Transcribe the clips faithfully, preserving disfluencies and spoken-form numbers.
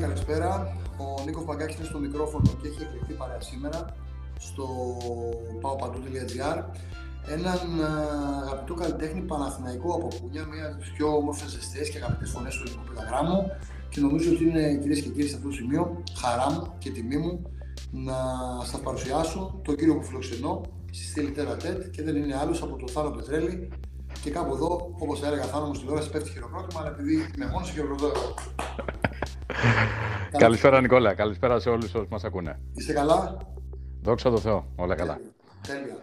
Καλησπέρα. Ο Νίκος Παγκάκης είναι στο μικρόφωνο και έχει εκλεχθεί παρέα σήμερα στο πάω παντού τελεία τζι άρ. Έναν αγαπητό καλλιτέχνη Παναθηναϊκό από Πούνια, μία από τις πιο όμορφες, ζεστές και αγαπητές φωνές του ελληνικού πεκταγράμμου. Και νομίζω ότι είναι, κυρίες και κύριοι, σε αυτό το σημείο χαρά μου και τιμή μου να σας παρουσιάσω τον κύριο που φιλοξενώ στη στήλη Τέρα Τέτ και δεν είναι άλλος από τον Θάνο Πετρέλη. Και κάπου εδώ, όπως θα έλεγα, Θάνο μου στην ώρα πέφτει χειροκρότημα, αλλά επειδή είμαι μόνος, χειροκροτώ εγώ. Καλησπέρα, Νικόλα. Καλησπέρα σε όλους όσους μας ακούνε. Είστε καλά? Δόξα τω Θεώ, όλα καλά. Τέλεια.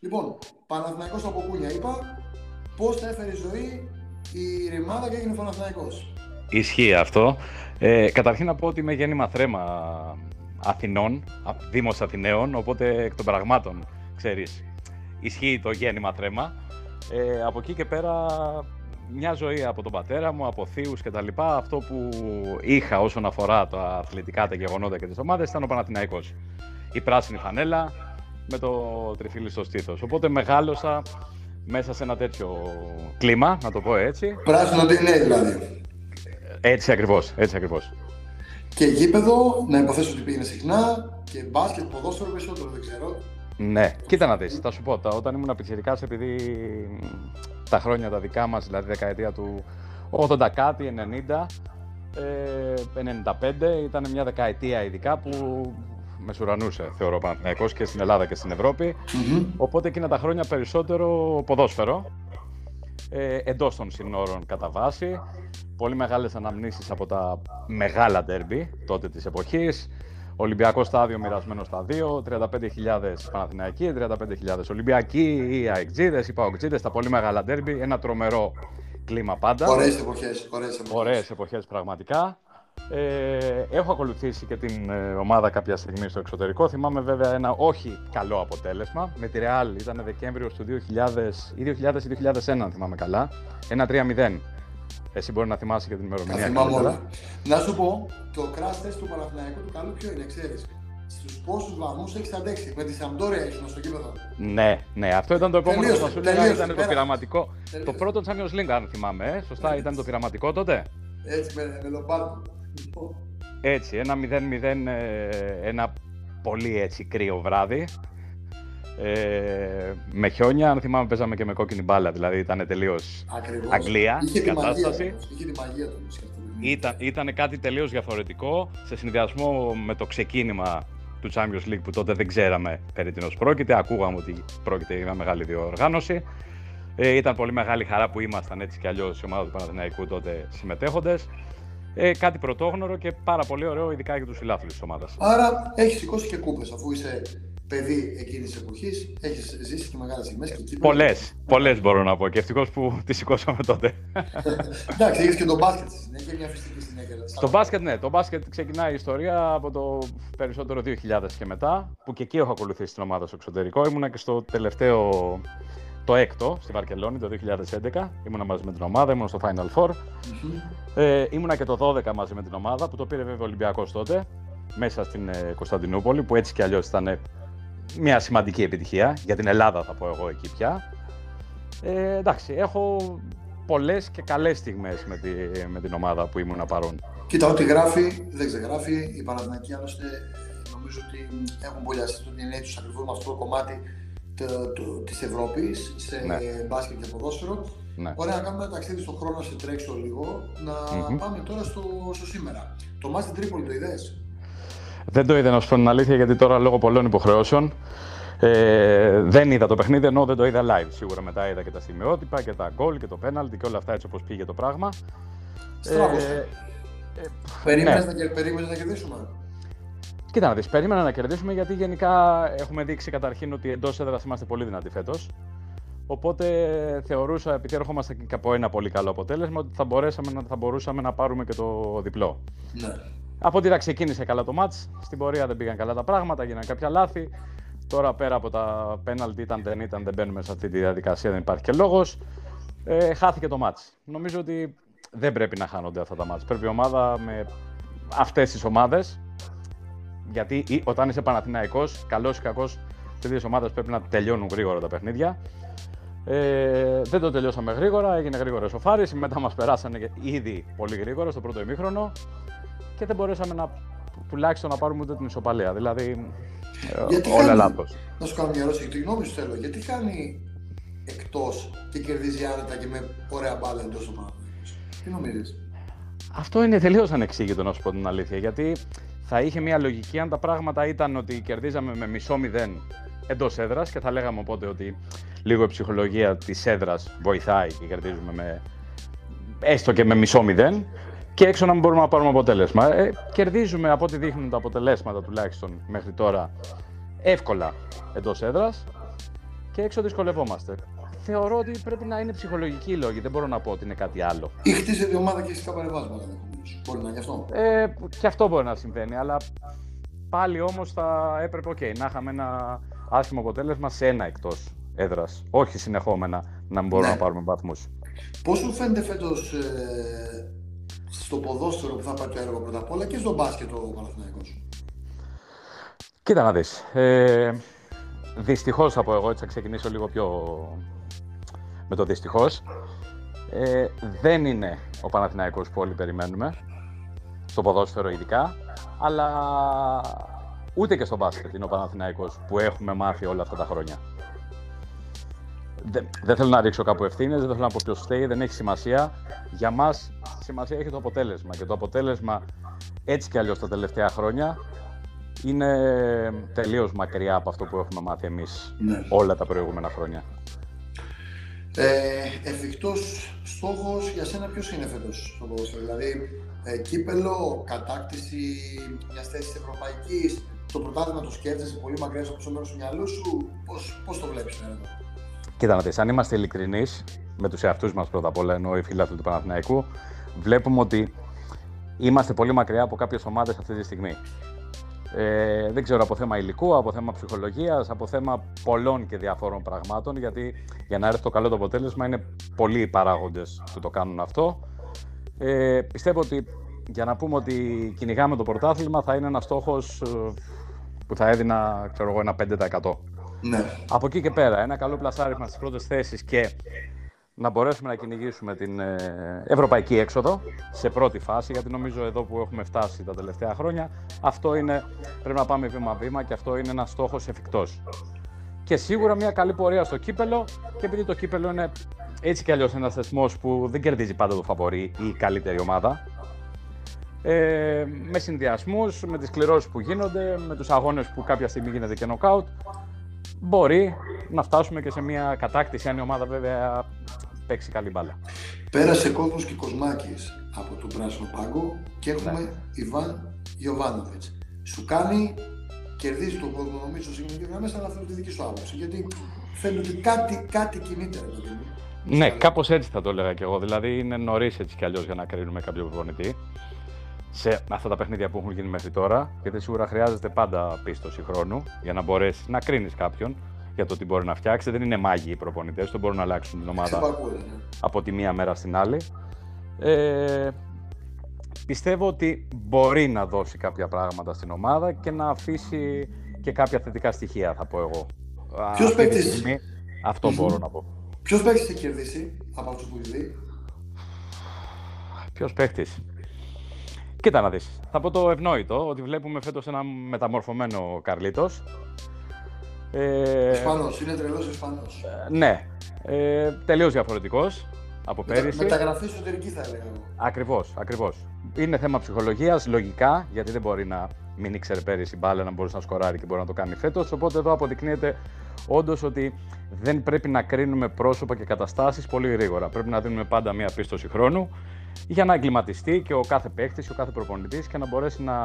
Λοιπόν, Παναθηναϊκός από Πούνια είπα, πώς τα έφερε η ζωή η ρημάδα και έγινε Παναθηναϊκός. Ισχύει αυτό. Ε, καταρχήν να πω ότι είμαι γέννημα θρέμα Αθηνών, Δήμος Αθηναίων, οπότε εκ των πραγμάτων, ξέρεις, ισχύει το γέννημα θρέμα. Ε, από εκεί και πέρα, μια ζωή από τον πατέρα μου, από θείους κτλ. Αυτό που είχα όσον αφορά τα αθλητικά, τα γεγονότα και τις ομάδες ήταν ο Παναθηναϊκός. Η πράσινη φανέλα με το τριφύλι στο στήθος. Οπότε μεγάλωσα μέσα σε ένα τέτοιο κλίμα, να το πω έτσι. Πράσινο τεχνέ δηλαδή. Έτσι ακριβώς, έτσι ακριβώς. Και γήπεδο, να υποθέσω ότι πήγαινε συχνά και μπάσκετ, ποδόσφαιρο, περισσότερο, δεν ξέρω. Ναι, κοίτα να δεις, θα σου πω, όταν ήμουν πιτσιρικάς, επειδή τα χρόνια τα δικά μας, δηλαδή δεκαετία του ογδόντα κάτι, ενενήντα, ενενήντα πέντε, ήταν μια δεκαετία ειδικά που μεσουρανούσε, θεωρώ, Παναθηναϊκός και στην Ελλάδα και στην Ευρώπη. Mm-hmm. Οπότε εκείνα τα χρόνια περισσότερο ποδόσφαιρο, ε, εντός των συνόρων κατά βάση. Πολύ μεγάλες αναμνήσεις από τα μεγάλα ντέρμπι τότε της εποχής. Ολυμπιακό στάδιο μοιρασμένο στα δύο, τριάντα πέντε χιλιάδες Παναθηναϊκοί, τριάντα πέντε χιλιάδες Ολυμπιακοί ή ΑΕΚτζίδες ή ΠΑΟΚτζίδες, τα πολύ μεγάλα ντέρμπι, ένα τρομερό κλίμα πάντα. Ωραίες εποχές, ωραίες εποχές. Ωραίες εποχές πραγματικά. Ε, έχω ακολουθήσει και την ε, ομάδα κάποια στιγμή στο εξωτερικό. Θυμάμαι βέβαια ένα όχι καλό αποτέλεσμα. Με τη Real ήταν Δεκέμβριος του δύο χιλιάδες ή δύο χιλιάδες ή δύο χιλιάδες ένα, αν θυμάμαι καλά. Ένα τρία μηδέν. Εσύ μπορεί να θυμάσαι και την ημερομηνία. Θυμάμαι όλα. Να σου πω, το crash test του Παναθηναϊκού του καλού ποιο είναι, ξέρεις? Στους πόσους βαθμούς έχεις αντέξει? Με τη Σαμπντόρια ήσουν στο κήπεδο. Ναι, ναι, αυτό ήταν το επόμενο που θα σου λέγα. Ήταν πέρα, το πειραματικό. Τελείωσε. Το πρώτο Champions League, αν θυμάμαι. Ε. Σωστά, έτσι. Ήταν το πειραματικό τότε. Έτσι, με, με λομπάρτο. Έτσι, ένα μηδέν μηδέν, ένα πολύ έτσι κρύο βράδυ, ε, με χιόνια, αν θυμάμαι παίζαμε και με κόκκινη μπάλα, δηλαδή ήταν τελείως Ακριβώς. Αγγλία η κατάσταση. Είχε τη μαγεία του. Ήταν, ήταν κάτι τελείως διαφορετικό, σε συνδυασμό με το ξεκίνημα του Champions League που τότε δεν ξέραμε περί τίνος πρόκειται, ακούγαμε ότι πρόκειται για μια μεγάλη διοργάνωση. Ε, ήταν πολύ μεγάλη χαρά που ήμασταν έτσι κι αλλιώς η ομάδα του Παναθηναϊκού τότε συμμετέχοντες. Ε, κάτι πρωτόγνωρο και πάρα πολύ ωραίο, ειδικά για τους φιλάθλους της ομάδας. Άρα έχεις σηκώσει και κούπες, αφού είσαι παιδί εκείνης της εποχής, έχεις ζήσει και μεγάλες στιγμές και κούπες. Πολλές, πολλές μπορώ να πω και ευτυχώς που τις σηκώσαμε τότε. Εντάξει, έχεις και τον μπάσκετ στη συνέχεια, μια φυσική συνέχεια. Το μπάσκετ, ναι, το μπάσκετ ξεκινάει η ιστορία από το περισσότερο δύο χιλιάδες και μετά, που και εκεί έχω ακολουθήσει την ομάδα στο εξωτερικό. Ήμουνα και στο τελευταίο, το έκτο, στη Βαρκελόνη το δύο χιλιάδες έντεκα, ήμουνα μαζί με την ομάδα, ήμουνα στο Final Four. Mm-hmm. Ε, ήμουνα και το δώδεκα μαζί με την ομάδα, που το πήρε βέβαια ο Ολυμπιακός τότε, μέσα στην ε, Κωνσταντινούπολη, που έτσι κι αλλιώς ήταν ε, μια σημαντική επιτυχία, για την Ελλάδα θα πω εγώ εκεί πια. Ε, εντάξει, έχω πολλές και καλές στιγμές με, τη, με την ομάδα που ήμουνα παρόν. Κοίτα, ό,τι γράφει, δεν ξεγράφει, οι Παναθηναϊκοί άλλωστε νομίζω ότι έχουν μπολιαστεί ότι είναι έτσι ακριβώς με αυτό το κομμάτι της Ευρώπης σε ναι. μπάσκετ και ποδόσφαιρο. Ναι. Ωραία, να κάνουμε ένα ταξίδι στον χρόνο, σε τρέξω λίγο. Να mm-hmm. πάμε τώρα στο, στο σήμερα. Το μάτς στην Τρίπολη το είδες? Δεν το είδα, να σου πω την αλήθεια, γιατί τώρα λόγω πολλών υποχρεώσεων ε, δεν είδα το παιχνίδι, ενώ δεν το είδα live. Σίγουρα μετά είδα και τα σημειότυπα και τα γκολ και το πέναλτι και όλα αυτά έτσι όπως πήγε το πράγμα. Στράβος. Ε, ε, Περίμενες ναι. να, να κερδίσουμε. Κοίτα να δεις, περίμενα να κερδίσουμε γιατί γενικά έχουμε δείξει καταρχήν ότι εντός έδρας είμαστε πολύ δυνατοί φέτος. Οπότε θεωρούσα, επειδή έρχομαστε και από ένα πολύ καλό αποτέλεσμα, ότι θα, να, θα μπορούσαμε να πάρουμε και το διπλό. Ναι. Από ό,τι είδα, ξεκίνησε καλά το μάτς. Στην πορεία δεν πήγαν καλά τα πράγματα, γίνανε κάποια λάθη. Τώρα πέρα από τα πέναλτι, ήταν δεν ήταν, δεν μπαίνουμε σε αυτή τη διαδικασία, δεν υπάρχει και λόγος. Ε, χάθηκε το μάτς. Νομίζω ότι δεν πρέπει να χάνονται αυτά τα μάτς. Πρέπει η ομάδα με αυτές τις ομάδες. Γιατί ή, όταν είσαι Παναθηναϊκός, καλός ή κακός, τις δύο ομάδες πρέπει να τελειώνουν γρήγορα τα παιχνίδια. Ε, δεν το τελειώσαμε γρήγορα, έγινε γρήγορα η σοφάριση. Μετά μας περάσανε ήδη πολύ γρήγορα στο πρώτο ημίχρονο. και δεν μπορέσαμε να, τουλάχιστον να πάρουμε ούτε την ισοπαλία. Δηλαδή, γιατί όλα κάνει, λάθος. Να σου κάνω μια ερώτηση, τη γνώμη σου θέλω. Γιατί χάνει εκτός και κερδίζει άνετα και με ωραία μπάλα εντός ομάδας? Τι νομίζεις? Αυτό είναι τελείως ανεξήγητο, να σου πω την αλήθεια. Γιατί θα είχε μια λογική αν τα πράγματα ήταν ότι κερδίζαμε με μισό μηδέν εντός έδρας και θα λέγαμε οπότε ότι λίγο η ψυχολογία της έδρας βοηθάει και κερδίζουμε με, έστω και με μισό μηδέν, και έξω να μην μπορούμε να πάρουμε αποτέλεσμα. Ε, κερδίζουμε από ό,τι δείχνουν τα αποτελέσματα τουλάχιστον μέχρι τώρα εύκολα εντός έδρας και έξω δυσκολευόμαστε. Θεωρώ ότι πρέπει να είναι ψυχολογικοί λόγοι, δεν μπορώ να πω ότι είναι κάτι άλλο. Ή χτίζεται η ομάδα και φυσικά παρεμβάσματα. Μπορεί να είναι αυτό. Ε, και αυτό μπορεί να συμβαίνει, αλλά πάλι όμως θα έπρεπε okay, να είχαμε ένα άσχημο αποτέλεσμα σε ένα εκτός έδρας. Όχι συνεχόμενα να μην μπορούμε ναι. να πάρουμε βαθμούς. Πώς σου φαίνεται φέτος ε, στο ποδόσφαιρο που θα πάει το έργο πρώτα απ' όλα και στο μπάσκετ ο Παναθηναϊκός? Κοίτα να δεις. Ε, δυστυχώς θα πω εγώ, έτσι θα ξεκινήσω λίγο πιο με το δυστυχώς. Ε, δεν είναι ο Παναθηναϊκός που όλοι περιμένουμε, στο ποδόσφαιρο ειδικά, αλλά ούτε και στο μπάσκετ είναι ο Παναθηναϊκός που έχουμε μάθει όλα αυτά τα χρόνια. Δεν, δεν θέλω να ρίξω κάπου ευθύνες, δεν θέλω να πω ποιος φταίει, δεν έχει σημασία. Για μας σημασία έχει το αποτέλεσμα και το αποτέλεσμα έτσι κι αλλιώς τα τελευταία χρόνια είναι τελείως μακριά από αυτό που έχουμε μάθει εμείς ναι. όλα τα προηγούμενα χρόνια. Ε, εφικτός στόχος για σένα ποιος είναι φέτος στο ποδόσφαιρο? Δηλαδή ε, κύπελο, κατάκτηση μιας θέσης ευρωπαϊκής, το πρωτάθλημα το σκέφτεσαι πολύ μακριά από το μέρος του μυαλού σου? Πώς, πώς το βλέπεις εδώ? Κοίτα να δεις, αν είμαστε ειλικρινείς με τους εαυτούς μας πρώτα απ' όλα, ενώ οι φίλοι του Παναθηναϊκού, βλέπουμε ότι είμαστε πολύ μακριά από κάποιες ομάδες αυτή τη στιγμή. Ε, δεν ξέρω, από θέμα υλικού, από θέμα ψυχολογίας, από θέμα πολλών και διαφόρων πραγμάτων, γιατί για να έρθει το καλό το αποτέλεσμα είναι πολλοί οι παράγοντες που το κάνουν αυτό. Ε, πιστεύω ότι για να πούμε ότι κυνηγάμε το πρωτάθλημα θα είναι ένας στόχος που θα έδινα, ξέρω εγώ, ένα πέντε τοις εκατό. Ναι. Από εκεί και πέρα, ένα καλό πλασάρισμα στις πρώτες θέσεις και να μπορέσουμε να κυνηγήσουμε την ευρωπαϊκή έξοδο σε πρώτη φάση, γιατί νομίζω εδώ που έχουμε φτάσει τα τελευταία χρόνια, αυτό είναι, πρέπει να πάμε βήμα-βήμα και αυτό είναι ένας στόχος εφικτός. Και σίγουρα μια καλή πορεία στο κύπελλο, και επειδή το κύπελλο είναι έτσι κι αλλιώς ένας θεσμός που δεν κερδίζει πάντα το φαβορί ή η καλύτερη ομάδα, ε, με συνδυασμούς, με τις κληρώσεις που γίνονται, με τους αγώνες που κάποια στιγμή γίνεται και νοκάουτ, μπορεί να φτάσουμε και σε μια κατάκτηση, αν η ομάδα βέβαια παίξει καλή μπάλα. Πέρασε κόσμος και Κοσμάκης από τον Πράσινο Πάγκο και έχουμε ναι. Ιβάν Ιωβάνοβιτς. Σου κάνει, κερδίζει τον κόσμο νομίζω συγκεκριμένα γραμμές, αλλά θέλω τη δική σου άποψη. Γιατί θέλω ότι κάτι, κάτι κινείται. Ναι, ναι, κάπως έτσι θα το έλεγα κι εγώ. Δηλαδή είναι νωρίς έτσι κι αλλιώς για να κρίνουμε κάποιο προπονητή σε αυτά τα παιχνίδια που έχουν γίνει μέχρι τώρα, γιατί σίγουρα χρειάζεται πάντα πίστοση χρόνου για να μπορέσει να κρίνει κάποιον για το τι μπορεί να φτιάξει. Δεν είναι μάγοι οι προπονητές, δεν μπορούν να αλλάξουν την ομάδα από τη μία μέρα στην άλλη. Ε, πιστεύω ότι μπορεί να δώσει κάποια πράγματα στην ομάδα και να αφήσει και κάποια θετικά στοιχεία, θα πω εγώ. Ποιος παίκτης? Αυτό mm-hmm. μπορώ να πω. Ποιος παίκτης έχει κερδίσει από αυτούς που έχει δει? Ποιος παίκτης? Κοίτα να δεις, θα πω το ευνόητο, ότι βλέπουμε φέτος ένα μεταμορφωμένο Καρλίτος. Ισπανός, ε, είναι τρελός Ισπανός. Ε, ναι, ε, τελείως διαφορετικός από πέρυσι. Μετα, μεταγραφή εσωτερική θα έλεγα. Ακριβώς, ακριβώς. Είναι θέμα ψυχολογίας, λογικά, γιατί δεν μπορεί να μην ήξερε πέρυσι μπάλα, να μπορούσε να σκοράρει και μπορεί να το κάνει φέτος. Οπότε εδώ αποδεικνύεται όντως ότι δεν πρέπει να κρίνουμε πρόσωπα και καταστάσεις πολύ γρήγορα. Πρέπει να δίνουμε πάντα μία πίστοση χρόνου, για να εγκληματιστεί και ο κάθε παίκτης, ο κάθε προπονητής και να μπορέσει να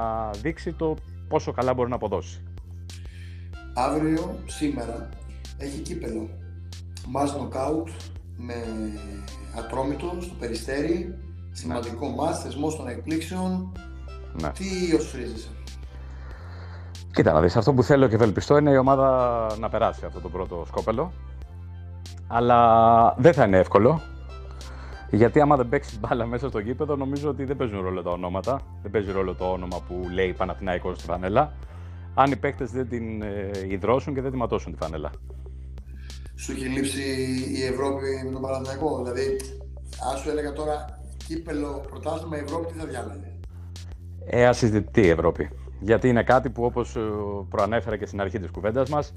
δείξει το πόσο καλά μπορεί να αποδώσει. Αύριο, σήμερα, έχει κύπελλο. Μάτς νοκάουτ με Ατρόμητο στο Περιστέρι. Σημαντικό ναι. μάτς, θεσμός των εκπλήξεων. Ναι. Τι οσφρίζεσαι? Κοίτα να δεις, αυτό που θέλω και ευελπιστώ είναι η ομάδα να περάσει αυτό το πρώτο σκόπελο. Αλλά δεν θα είναι εύκολο. Γιατί άμα δεν παίξει μπάλα μέσα στο γήπεδο, νομίζω ότι δεν παίζουν ρόλο τα ονόματα. Δεν παίζει ρόλο το όνομα που λέει Παναθηναϊκός στη φανέλα. Αν οι παίκτες δεν την υδρώσουν και δεν τη ματώσουν τη φανέλα. Σου έχει λείψει η Ευρώπη με τον Παναθηναϊκό? Δηλαδή, αν σου έλεγα τώρα κύπελλο, πρωτάθλημα, Ευρώπη, τι θα διάλεγε? Ε, ασυζητητή η Ευρώπη. Γιατί είναι κάτι που, όπως προανέφερα και στην αρχή της κουβέντας μας,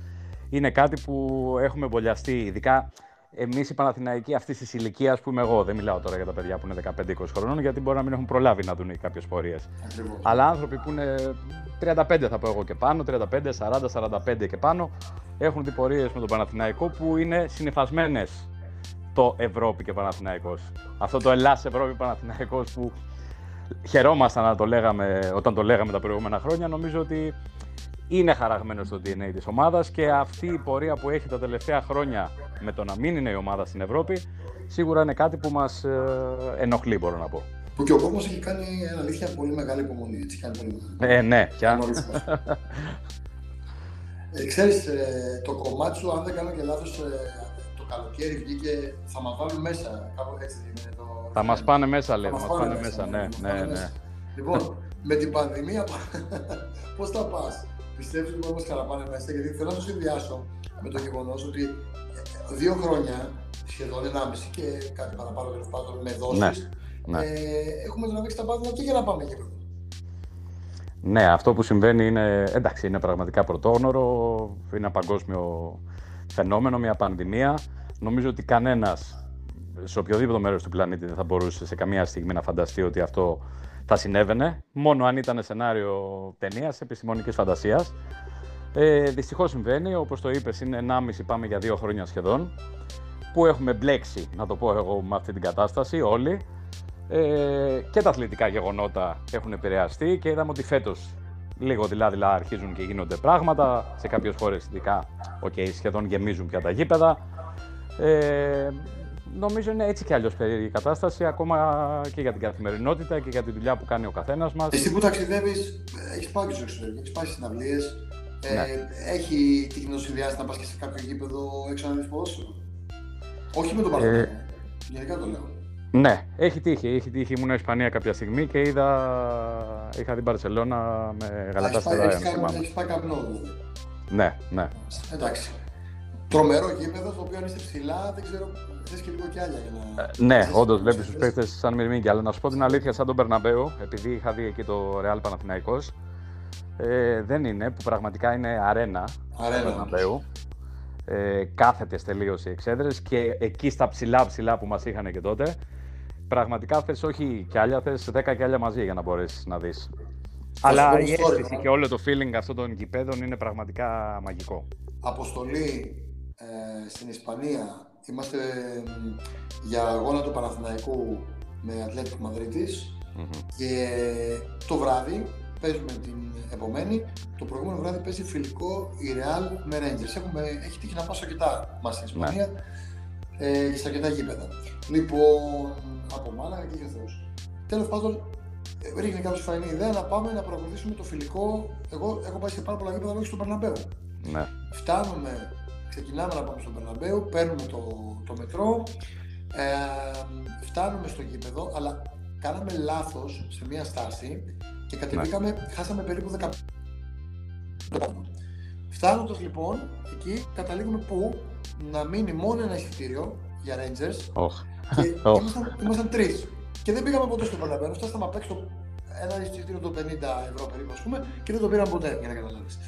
είναι κάτι που έχουμε εμβολιαστεί, ειδικά εμείς οι Παναθηναϊκοί αυτής της ηλικίας που είμαι εγώ. Δεν μιλάω τώρα για τα παιδιά που είναι δεκαπέντε είκοσι χρόνων, γιατί μπορεί να μην έχουν προλάβει να δουν κάποιες πορείες. Αλλά άνθρωποι που είναι τριάντα πέντε, θα πω εγώ, και πάνω, τριάντα πέντε, σαράντα, σαράντα πέντε και πάνω, έχουν δει πορείες με τον Παναθηναϊκό που είναι συνυφασμένες το Ευρώπη και Παναθηναϊκός. Αυτό το Ελλάς Ευρώπη Παναθηναϊκός που χαιρόμασταν να το λέγαμε, όταν το λέγαμε τα προηγούμενα χρόνια, νομίζω ότι είναι χαραγμένο στο ντι εν έι της ομάδας, και αυτή η πορεία που έχει τα τελευταία χρόνια με το να μην είναι η ομάδα στην Ευρώπη σίγουρα είναι κάτι που μας ε, ενοχλεί, μπορώ να πω. Που και ο κόσμος έχει κάνει, αλήθεια, πολύ μεγάλη υπομονή. Έτσι, κάνει πολύ μεγάλη. Ε, ναι, πια. ε, ξέρεις, ε, το κομμάτι σου, αν δεν κάνω και λάθος, ε, το καλοκαίρι βγήκε, θα μας βάλουν μέσα, κάπως έτσι είναι το... Θα μας πάνε μέσα, λέμε, μας πάνε, πάνε μέσα, ναι, ναι, ναι, ναι. Λοιπόν, με την πανδημία, πώς θα πας? Πιστεύεις ότι μας καλαπάνε μέσα? Γιατί θέλω να το συνδυάσω με το γεγονός ότι δύο χρόνια, σχεδόν ενάμιση και κάτι παραπάνω, τέλος πάντων, με δόσεις, ναι, ναι. Ε, έχουμε τραβήξει τα πάντα και για να πάμε και πριν. Ναι, αυτό που συμβαίνει είναι, εντάξει, είναι πραγματικά πρωτόγνωρο, είναι ένα παγκόσμιο φαινόμενο, μια πανδημία. Νομίζω ότι κανένας σε οποιοδήποτε μέρος του πλανήτη δεν θα μπορούσε σε καμία στιγμή να φανταστεί ότι αυτό θα συνέβαινε, μόνο αν ήταν σενάριο ταινίας επιστημονικής φαντασίας. Ε, δυστυχώς συμβαίνει, όπως το είπες, είναι ενάμιση, πάμε για δύο χρόνια σχεδόν, που έχουμε μπλέξει, να το πω εγώ, με αυτή την κατάσταση όλοι, ε, και τα αθλητικά γεγονότα έχουν επηρεαστεί και είδαμε ότι φέτος λίγο δειλά δειλά αρχίζουν και γίνονται πράγματα, σε κάποιες χώρες ειδικά, okay, σχεδόν γεμίζουν πια τα γήπεδα. Ε, Νομίζω είναι έτσι κι αλλιώς περίεργη η κατάσταση, ακόμα και για την καθημερινότητα και για τη δουλειά που κάνει ο καθένας μας. Εσύ που ταξιδεύεις, έχεις πάει και στο εξωτερικό, έχεις πάει στις συναυλίες. Ναι. Ε, έχει την κοινοσυνδυάση να πας και σε κάποιο γήπεδο έξω να δεις ποδόσφαιρο? Όχι με τον Παναθηναϊκό, ε, γενικά το λέω. Ναι, έχει τύχει. Έχει τύχει. Ήμουν Ισπανία κάποια στιγμή και είδα, είχα την Μπαρσελόνα με Γαλατασαράι. Έχεις πάει καπνό, δηλαδή? Ναι, ναι. Εντάξει. Τρομερό γήπεδο, το οποίο αν είστε ψηλά, δεν ξέρω, θες και λίγο κι άλλα για να... Ε, ναι, θες, όντως βλέπεις τους παίκτες σαν μυρμήγκια, αλλά να σου πω την αλήθεια, σαν τον Μπερναμπέου, επειδή είχα δει εκεί το Real Παναθηναϊκός, ε, δεν είναι, που πραγματικά είναι αρένα, αρένα Μπερναμπέου. Ε, κάθετες τελείως οι εξέδρες και εκεί στα ψηλά ψηλά που μας είχαν και τότε, πραγματικά θες όχι κι άλλα, θες δέκα κι άλλα μαζί για να μπορέσεις να δεις. Αλλά η αίσθηση και όλο το feeling αυτών των γηπέδων είναι πραγματικά μαγικό. Αποστολή. Ε, στην Ισπανία είμαστε ε, για αγώνα του Παναθηναϊκού με Ατλέτικο Μαδρίτης, mm-hmm. και το βράδυ παίζουμε την επομένη, το προηγούμενο βράδυ παίζει φιλικό η Real με Ρέντζερς. Έχει τύχει να πάω σε αρκετά μας στην Ισπανία, yeah. ε, και σε αρκετά γήπεδα. Λοιπόν, από μάνα και ο Θεός. Τέλος πάντων, ρίχνει κάποιος φανή ιδέα να πάμε να παρακολουθήσουμε το φιλικό. Εγώ έχω πάει σε πάρα πολλά γήπεδα, όχι στον Μπερναμπέου. Yeah. Φτάνουμε. Ξεκινάμε να πάμε στον Μπερναμπέου, παίρνουμε το, το μετρό, ε, φτάνουμε στο γήπεδο, αλλά κάναμε λάθος σε μία στάση και κατεβήκαμε, ναι. χάσαμε περίπου δεκαπέντε. Φτάνοντας λοιπόν εκεί, καταλήγουμε που να μείνει μόνο ένα εισιτήριο για Rangers, oh. και oh. Ήμασταν, ήμασταν τρεις. Και δεν πήγαμε ποτέ στον Μπερναμπέου, φτάσαμε απ' έξω ένα εισιτήριο το πενήντα ευρώ περίπου, ας πούμε, και δεν το πήραμε ποτέ, για να καταλάβεις.